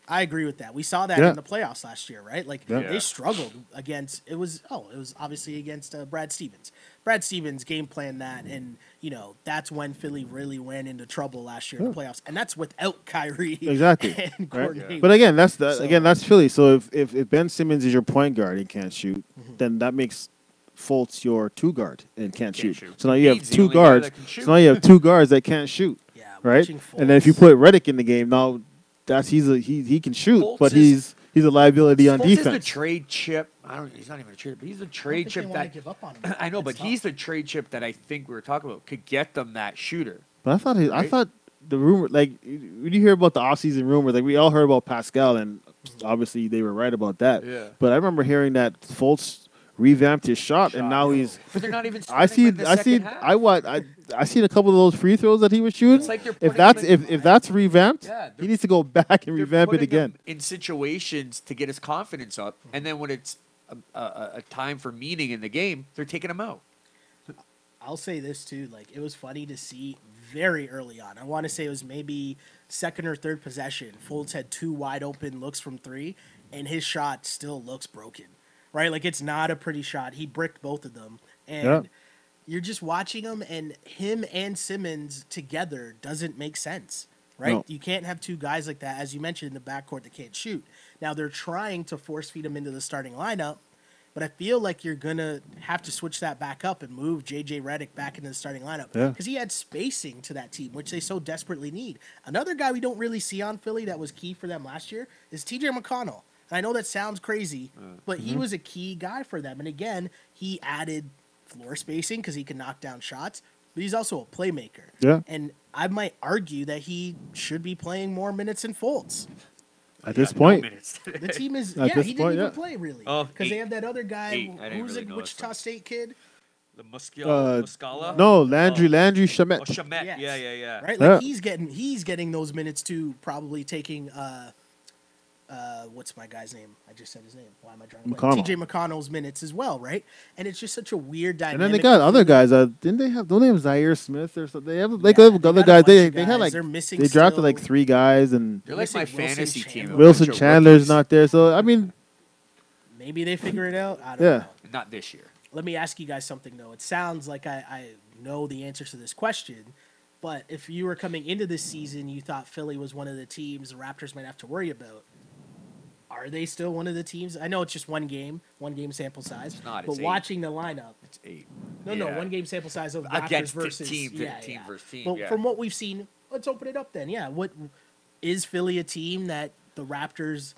I agree with that. We saw that yeah. in the playoffs last year, right? Like, yeah. they struggled against – it was – oh, it was obviously against uh, Brad Stevens. Brad Stevens game planned that, and, you know, that's when Philly really went into trouble last year yeah. in the playoffs, and that's without Kyrie. Exactly. And right? yeah. But, again, that's the, so, again, that's Philly. So if, if, if Ben Simmons is your point guard and can't shoot, mm-hmm. then that makes Fultz your two-guard and can't, can't shoot. shoot. So now you He's have two guards. So now you have two guards that can't shoot, yeah, right? And then if you put Redick in the game, now – That's he's a, he he can shoot, Fultz but is, he's he's a liability Fultz on defense. He's the trade chip. I don't. He's not even a trade, but he's a trade chip that give up on him. I know, it's but tough. He's the trade chip that I think we were talking about could get them that shooter. But I thought he, right? I thought the rumor, like when you hear about the offseason rumor, like we all heard about Pascal, and obviously they were right about that. Yeah. But I remember hearing that Fultz revamped his shot, shot and now no. he's. But they're not even. I see. The I see. Half. I watch. I I seen a couple of those free throws that he was shooting. It's like if that's if, if that's revamped, yeah, he needs to go back and revamp it again. In situations to get his confidence up, and then when it's a, a, a time for meaning in the game, they're taking him out. I'll say this too: like it was funny to see very early on. I want to say it was maybe second or third possession. Fultz had two wide open looks from three, and his shot still looks broken. Right, like it's not a pretty shot. He bricked both of them, and yeah. you're just watching him, and him and Simmons together doesn't make sense, right? No. You can't have two guys like that, as you mentioned, in the backcourt that can't shoot. Now they're trying to force feed him into the starting lineup, but I feel like you're gonna have to switch that back up and move J J. Redick back into the starting lineup because yeah. he had spacing to that team, which they so desperately need. Another guy we don't really see on Philly that was key for them last year is T J. McConnell. I know that sounds crazy, but he mm-hmm. was a key guy for them. And again, he added floor spacing because he can knock down shots, but he's also a playmaker. Yeah. And I might argue that he should be playing more minutes than Fultz. At this point, no the team is, At yeah, he didn't point, even yeah. play really. Because oh, they have that other guy who's really a Wichita State kid. The Muscala, uh, Muscala? No, Landry, oh. Landry, Shamet. Oh, Shamet. Yes. Yeah, yeah, yeah. Right? Like yeah. he's getting, he's getting those minutes too, probably taking, uh, Uh, what's my guy's name? I just said his name. Why am I drawing? T J. McConnell's minutes as well, right? And it's just such a weird dynamic. And then they got other guys. Uh, didn't they have? Don't they have Zaire Smith or something? They have like yeah, other they guys. They guys. they had like they're missing. They drafted still. like three guys, and they're like my fantasy team. Wilson Chandler's not there, so I mean, maybe they figure it out. I don't yeah. know. Not this year. Let me ask you guys something though. It sounds like I, I know the answer to this question. But if you were coming into this season, you thought Philly was one of the teams the Raptors might have to worry about. Are they still one of the teams? I know it's just one game, one game sample size. It's not, but it's watching eight. the lineup. It's eight. No, yeah. no, one game sample size of Raptors Against versus team, yeah, team yeah. versus team. But yeah. from what we've seen, let's open it up then. Yeah, what is Philly a team that the Raptors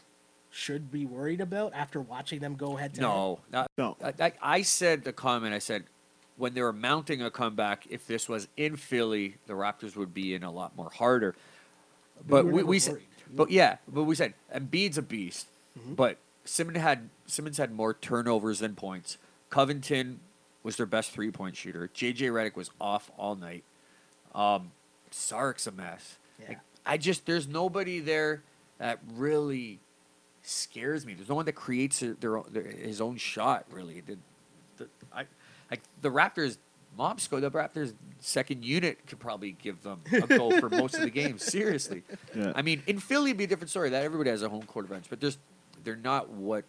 should be worried about after watching them go head to head? No, not, no. I, I said the comment. I said. When they were mounting a comeback, if this was in Philly, the Raptors would be in a lot more harder. But we, we, we said, but yeah, but we said Embiid's a beast, mm-hmm. but Simmons had Simmons had more turnovers than points. Covington was their best three point shooter. J J. Redick was off all night. Um, Sark's a mess. Yeah. Like, I just there's nobody there that really scares me. There's no one that creates their, own, their his own shot really. The, the, I. Like the Raptors, mob score, the Raptors' second unit could probably give them a goal for most of the games. Seriously. Yeah. I mean, in Philly, it'd be a different story. That everybody has a home court advantage, but there's, they're not what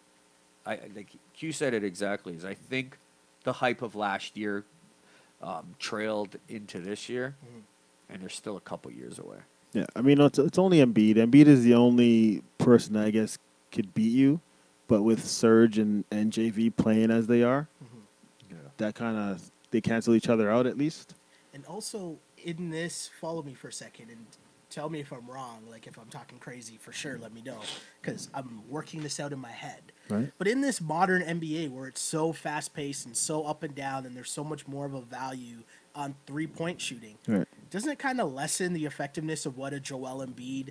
I like. Q said it exactly. Is I think the hype of last year um, trailed into this year, mm-hmm. and they're still a couple years away. Yeah, I mean, it's, it's only Embiid. Embiid is the only person that I guess could beat you, but with Serge and, and J V playing as they are. Mm-hmm. That kind of they cancel each other out at least. And also in this, follow me for a second and tell me if I'm wrong. Like if I'm talking crazy, for sure, let me know because I'm working this out in my head. Right. But in this modern N B A where it's so fast paced and so up and down, and there's so much more of a value on three point shooting, right. doesn't it kind of lessen the effectiveness of what a Joel Embiid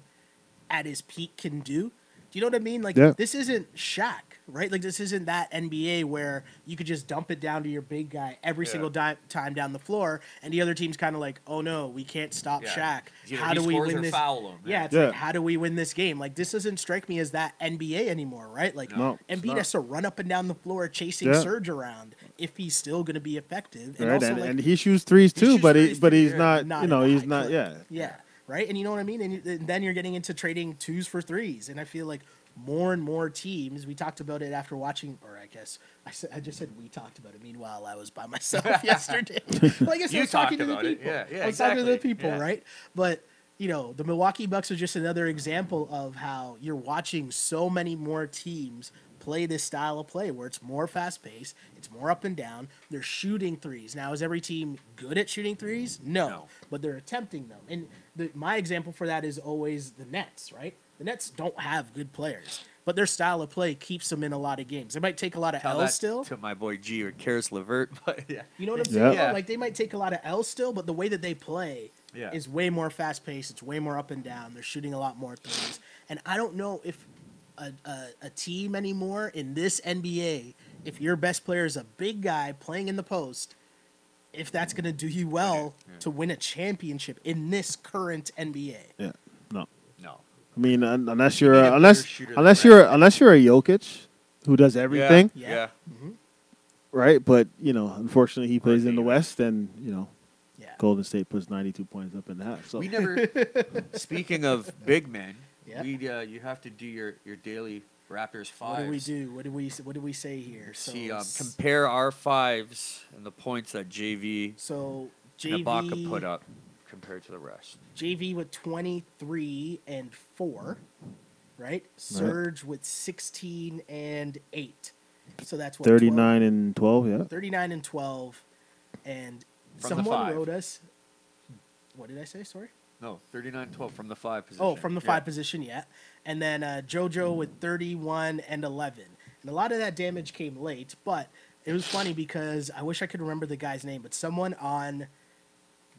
at his peak can do? Do you know what I mean? Like yeah. this isn't Shaq. right? Like, this isn't that N B A where you could just dump it down to your big guy every yeah. single di- time down the floor, and the other team's kind of like, oh no, we can't stop yeah. Shaq. You know, how do we win this? Foul him, yeah, it's yeah. like, how do we win this game? Like, this doesn't strike me as that N B A anymore, right? Like, no, Embiid has to run up and down the floor chasing yeah. Serge around if he's still going to be effective. And, right. also, and, like, and he shoots threes too, shoots but threes he, but he's not, not, you know, he's not, yeah, yeah. Right, and you know what I mean, and then you're getting into trading twos for threes, and I feel like more and more teams. We talked about it after watching, or I guess I, said, I just said we talked about it. Meanwhile, I was by myself yesterday. Well, I guess you I was talking to the people. It. Yeah, yeah, I was exactly. talking to the people, yeah. right? But you know, the Milwaukee Bucks are just another example of how you're watching so many more teams play this style of play where it's more fast-paced, it's more up and down, they're shooting threes. Now, is every team good at shooting threes? No, no. But they're attempting them. And the, my example for that is always the Nets, right? The Nets don't have good players, but their style of play keeps them in a lot of games. They might take a lot of Tell L's still. To my boy G or Karis LeVert, but yeah. You know what I'm saying? Yeah. Like, they might take a lot of L's still, but the way that they play yeah. is way more fast-paced, it's way more up and down, they're shooting a lot more threes. And I don't know if... A, a, a team anymore in this N B A, if your best player is a big guy playing in the post, if that's going to do you well yeah. Yeah. to win a championship in this current N B A. Yeah, no, no. I mean, unless you're a, unless unless you're unless you're a Jokic who does everything, yeah, yeah. Mm-hmm. right. But you know, unfortunately, he plays in the West, and you know. Yeah. Golden State puts ninety-two points up in the half. So we never. Speaking of big men. Yep. We uh, you have to do your, your daily Raptors fives. What do we do? What do we what do we say here? So See, um, compare our fives and the points that J V so J V, Ibaka put up compared to the rest. J V with twenty-three and four, right? Serge right. with sixteen and eight. So that's what thirty-nine twelve and twelve. Yeah, thirty-nine and twelve. And From someone wrote us. What did I say? Sorry. No, thirty-nine twelve from the five position. Oh, from the yeah. five position, yeah. And then uh, JoJo with thirty-one and eleven. And a lot of that damage came late, but it was funny because I wish I could remember the guy's name, but someone on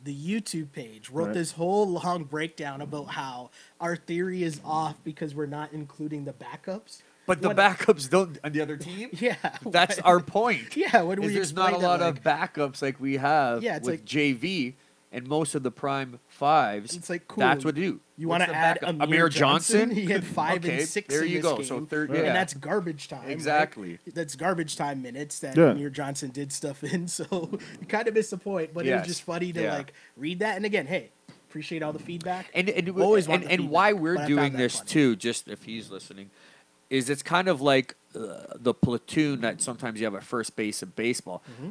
the YouTube page wrote right. this whole long breakdown about how our theory is off because we're not including the backups. But the when, backups don't on the other team? Yeah. That's when, our point. Yeah. What do we There's not a lot like, of backups like we have yeah, with like, J V. And most of the prime fives, it's like, cool. that's what they do. You want to add Amir Johnson? Johnson? He had five okay, and six there in you this go. Game. So third, yeah. And that's garbage time. Exactly. Right? That's garbage time minutes that yeah. Amir Johnson did stuff in. So you kind of missed the point, but yes. it was just funny to yeah. like read that. And again, hey, appreciate all the feedback. And and, and, and, and feedback, why we're doing this funny. Too, just if he's listening, is it's kind of like uh, the platoon that sometimes you have at first base in baseball. Mm-hmm.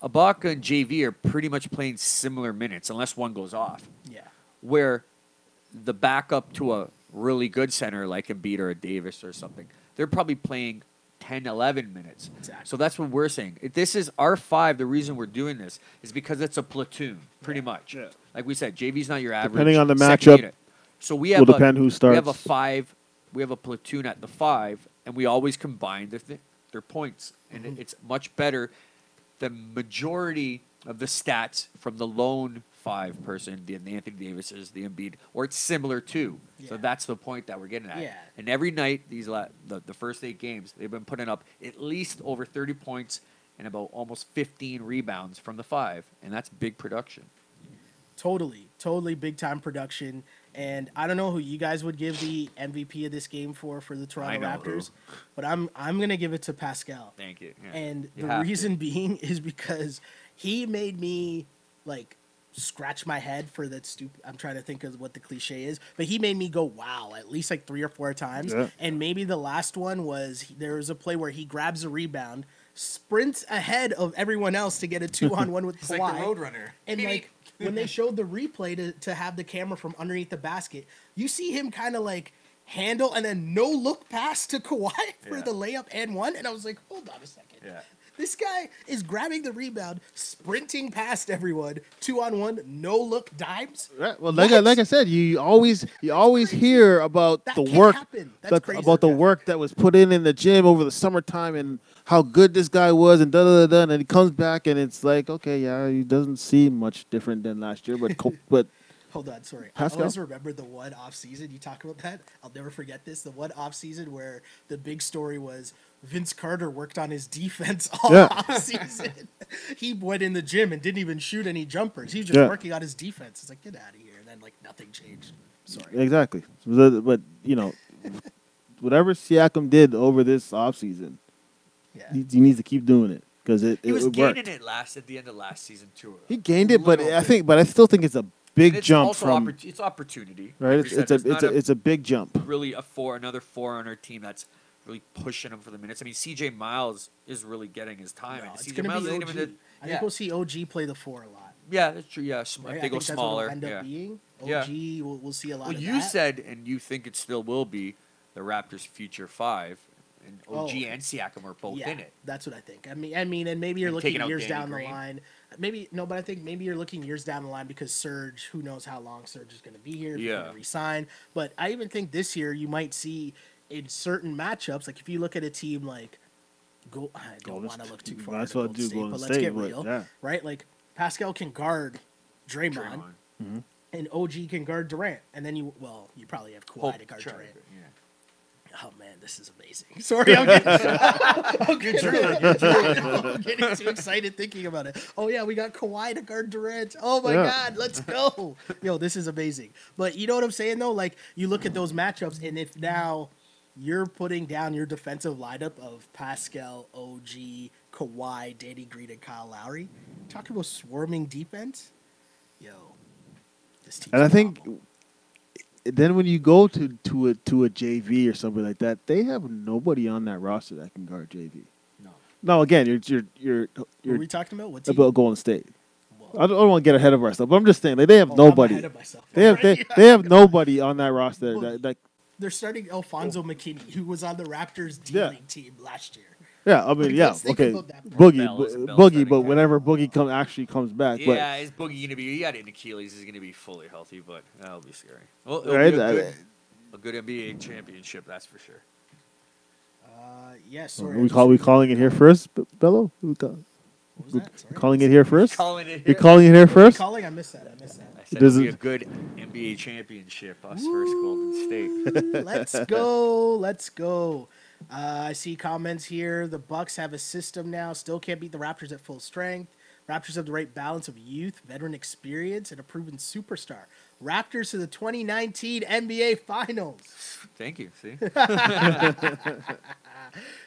Ibaka and J V are pretty much playing similar minutes unless one goes off. Yeah. Where the backup to a really good center like a Embiid or a Davis or something, they're probably playing ten, eleven minutes. Exactly. So that's what we're saying. If this is our five. The reason we're doing this is because it's a platoon pretty yeah. much. Yeah. Like we said, J V's not your average. Depending on the matchup. So we have, will a, depend who starts. We have a five. We have a platoon at the five, and we always combine the th- their points. And mm-hmm. it, it's much better the majority of the stats from the lone five person, the Anthony Davises, the Embiid, or it's similar to. Yeah. So that's the point that we're getting at. Yeah. And every night, these la- the, the first eight games, they've been putting up at least over thirty points and about almost fifteen rebounds from the five. And that's big production. Totally, totally big-time production. And I don't know who you guys would give the M V P of this game for for the Toronto Raptors, who. but I'm I'm gonna give it to Pascal. Thank you. Yeah. And you the reason to. being is because he made me like scratch my head for that stupid. I'm trying to think of what the cliche is, but he made me go wow at least like three or four times. Yeah. And maybe the last one was there was a play where he grabs a rebound, sprints ahead of everyone else to get a two on one with Kawhi. Like the Roadrunner. And like. When they showed the replay to, to have the camera from underneath the basket, you see him kind of like handle and then no look pass to Kawhi for yeah. the layup and one. And I was like, hold on a second. Yeah. This guy is grabbing the rebound, sprinting past everyone, two on one, no look dimes. Right. Well, like I, like I said, you always you always crazy. hear about that the work that, crazy. about the work that was put in in the gym over the summertime and how good this guy was and da da da. And he comes back and it's like, okay, yeah, he doesn't seem much different than last year, but but Hold on, sorry. Pascal? I always remember the one off season. You talk about that. I'll never forget this. The one off season where the big story was Vince Carter worked on his defense all yeah. off season. He went in the gym and didn't even shoot any jumpers. He was just yeah. working on his defense. It's like, get out of here. And then like nothing changed. Sorry. Exactly. But you know, whatever Siakam did over this off season, yeah. he, he needs to keep doing it. Because it, it, he was it gaining it last at the end of last season too. He gained it, but bit. I think, but I still think it's a big it's jump from. Oppor- it's opportunity, right? It's, it's, it's a it's a, a it's a big jump. Really, a four another four on our team that's really pushing him for the minutes. I mean, C J Miles is really getting his time. No, it's C J Miles be O G. Even did, I think yeah. we'll see O G play the four a lot. Yeah, that's true. Yeah, sm- right? if they I go smaller. End up yeah. being. O G. Yeah. We'll, we'll see a lot. Well, of you that. said, and you think it still will be the Raptors' future five. And O G oh, and Siakam are both yeah, in it. That's what I think. I mean, I mean, and maybe you're and looking years Danny down Green. the line. Maybe no, but I think maybe you're looking years down the line because Serge, who knows how long Serge is going to be here? If yeah, he's going to resign. But I even think this year you might see in certain matchups, like if you look at a team like, go, I don't want to look too far. That's what I do. State, Golden but State, let's get but, real, yeah. right? Like Pascal can guard Draymond, Draymond. Mm-hmm. and O G can guard Durant, and then you well, you probably have Kawhi Hope to guard Durant. Yeah. Oh, man, this is amazing. Sorry, I'm getting, I'm getting, I'm getting too excited thinking about it. Oh, yeah, we got Kawhi to guard Durant. Oh, my yeah. God, let's go. Yo, this is amazing. But you know what I'm saying, though? Like, you look at those matchups, and if now you're putting down your defensive lineup of Pascal, O G, Kawhi, Danny Green, and Kyle Lowry, talking about swarming defense, yo, this team's And I think... Problem. Then when you go to, to a to a J V or something like that, they have nobody on that roster that can guard J V. No. No, again, you're you're you're. you're what are we talking about? What's about Golden State? Whoa. I don't, don't want to get ahead of ourselves, but I'm just saying, like they have oh, nobody. I'm ahead of myself. They have they, yeah. they have nobody on that roster. Well, that, that they're starting Alfonso oh. McKinney, who was on the Raptors D League yeah. team last year. Yeah, I mean, like, yeah, okay, Boogie, Bell's, Boogie, Bell's Boogie but whenever Boogie come, actually comes back. Yeah, but, is Boogie going to be, he got an Achilles, he's going to be fully healthy, but that'll be scary. Well, it'll right? be a good, a good N B A championship, that's for sure. Uh, yes. Yeah, are we, call, we calling it here first, Bello? What was that? Sorry, calling it here first? Calling it here. You're calling it here first? Calling? I missed that, I missed that. I said it'll be a good N B A championship, us versus Golden State. Let's go, let's go. Uh, I see comments here. The Bucks have a system now. Still can't beat the Raptors at full strength. Raptors have the right balance of youth, veteran experience, and a proven superstar. Raptors to the twenty nineteen N B A Finals. Thank you. See?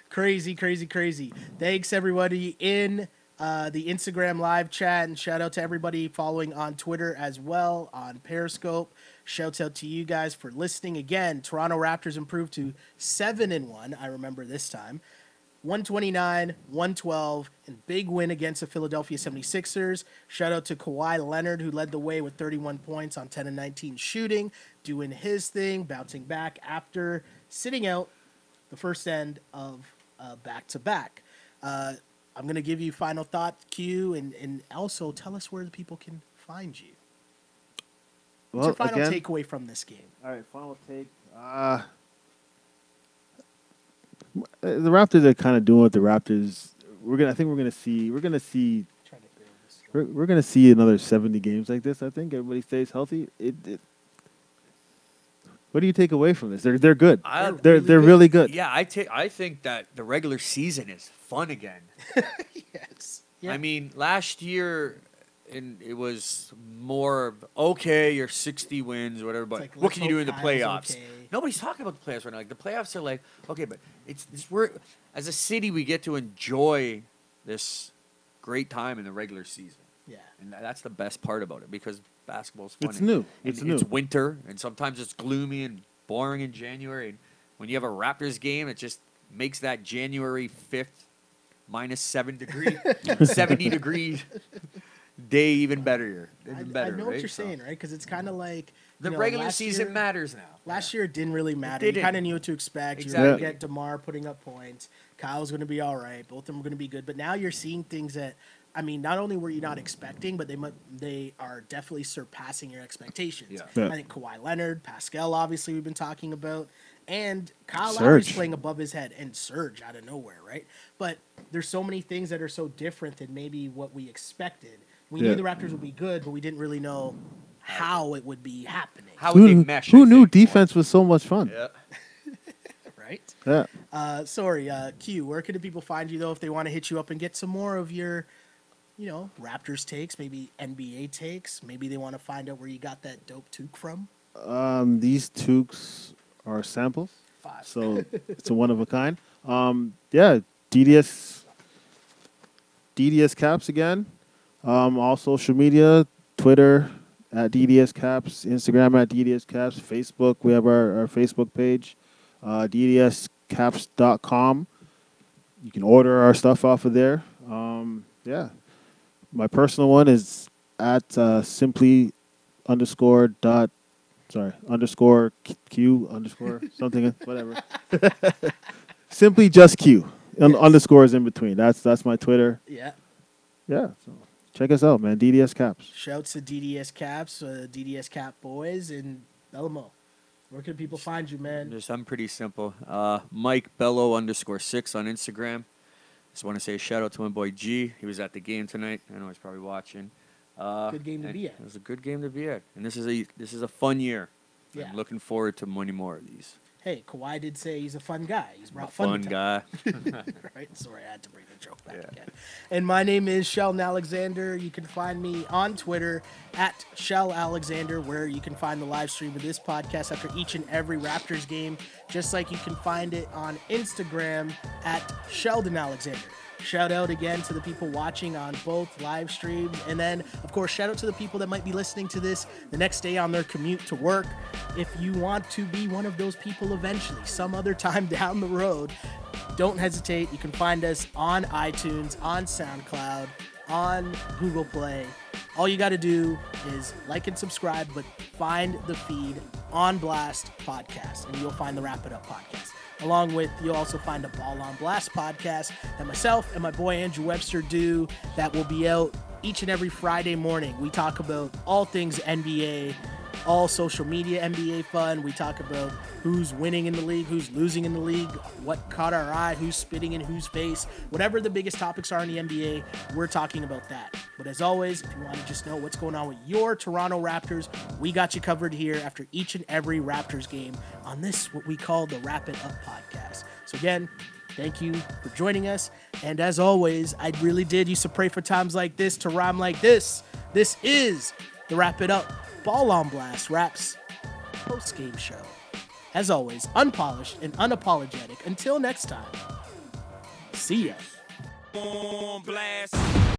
Crazy, crazy, crazy. Thanks, everybody, in uh, the Instagram live chat. And shout out to everybody following on Twitter as well, on Periscope. Shouts out to you guys for listening. Again, Toronto Raptors improved to seven and one. I remember this time. one twenty-nine, one twelve, and big win against the Philadelphia seventy-sixers. Shout out to Kawhi Leonard, who led the way with thirty-one points on ten and nineteen shooting, doing his thing, bouncing back after sitting out the first end of uh, back-to-back. Uh, I'm going to give you final thought, Q, and, and also tell us where the people can find you. What's well, your final again, takeaway from this game? All right, final take. Uh, the Raptors are kind of doing what the Raptors. We're gonna. I think we're gonna see. We're gonna see. To we're, we're gonna see another seventy games like this. I think everybody stays healthy. It. it what do you take away from this? They're they're good. I, they're really they're good. really good. Yeah, I take. I think that the regular season is fun again. Yes. Yeah. I mean, last year. And it was more of, okay, you're sixty wins, whatever, but like, what can you do in the playoffs? Okay. Nobody's talking about the playoffs right now. Like the playoffs are like, okay, but it's, it's we're as a city we get to enjoy this great time in the regular season. Yeah, and that's the best part about it because basketball's fun. It's and, new. It's and new. It's winter, and sometimes it's gloomy and boring in January. And when you have a Raptors game, it just makes that January fifth minus seven degree, seventy degree. Day even better. Even I, better I know right? what you're so. saying, right? Because it's kind of like the know, regular season year, matters now. Last yeah. year it didn't really matter. You kind of knew what to expect. Exactly. You're going to get DeMar putting up points. Kyle's going to be all right. Both of them are going to be good. But now you're seeing things that, I mean, not only were you not expecting, but they might, they are definitely surpassing your expectations. Yeah. Yeah. I think Kawhi Leonard, Pascal, obviously, we've been talking about. And Kyle Lowry's playing above his head and Surge out of nowhere, right? But there's so many things that are so different than maybe what we expected. We yeah. knew the Raptors would be good, but we didn't really know how it would be happening. How would they mesh? Who knew defense was so much fun? Yeah. Right? Yeah. Uh, sorry, uh, Q, where can the people find you, though, if they want to hit you up and get some more of your, you know, Raptors takes, maybe N B A takes? Maybe they want to find out where you got that dope toque from? Um, these toques are samples. Five. So it's a one of a kind. Um, yeah, D D S, D D S Caps again. Um, all social media, Twitter at D D S Caps, Instagram at D D S Caps, Facebook. We have our, our Facebook page, uh, D D S caps dot com. You can order our stuff off of there. Um, yeah. My personal one is at uh, simply underscore dot, sorry, underscore Q underscore something, whatever. Simply just Q. Yes. Underscores in between. That's that's my Twitter. Yeah. Yeah. So check us out, man. D D S Caps. Shouts to D D S Caps, uh, D D S Cap Boys, and Bellamo. Where can people find you, man? Just, I'm pretty simple. Uh, Mike Bello underscore six on Instagram. Just want to say a shout out to my boy G. He was at the game tonight. I know he's probably watching. Uh, good game to be at. It was a good game to be at, and this is a this is a fun year. Yeah. I'm looking forward to many more of these. Hey, Kawhi did say he's a fun guy. He's brought fun. Fun guy. Right? Sorry, I had to bring the joke back yeah. again. And my name is Sheldon Alexander. You can find me on Twitter at Shell Alexander, where you can find the live stream of this podcast after each and every Raptors game, just like you can find it on Instagram at Sheldon Alexander. Shout out again to the people watching on both live streams. And then, of course, shout out to the people that might be listening to this the next day on their commute to work. If you want to be one of those people eventually, some other time down the road, don't hesitate. You can find us on iTunes, on SoundCloud, on Google Play. All you got to do is like and subscribe, but find the feed On Blast Podcast, and you'll find the Wrap It Up Podcast. Along with, you'll also find a Ball on Blast podcast that myself and my boy Andrew Webster do that will be out each and every Friday morning. We talk about all things N B A, all social media N B A fun. We talk about who's winning in the league, who's losing in the league, what caught our eye, who's spitting in whose face. Whatever the biggest topics are in the N B A, we're talking about that. But as always, if you want to just know what's going on with your Toronto Raptors, we got you covered here after each and every Raptors game on this, what we call the Wrap It Up podcast. So again, thank you for joining us. And as always, I really did used to pray for times like this to rhyme like this. This is the Wrap It Up Ball on Blast Raps post-game show. As always, unpolished and unapologetic. Until next time, see ya. On Blast.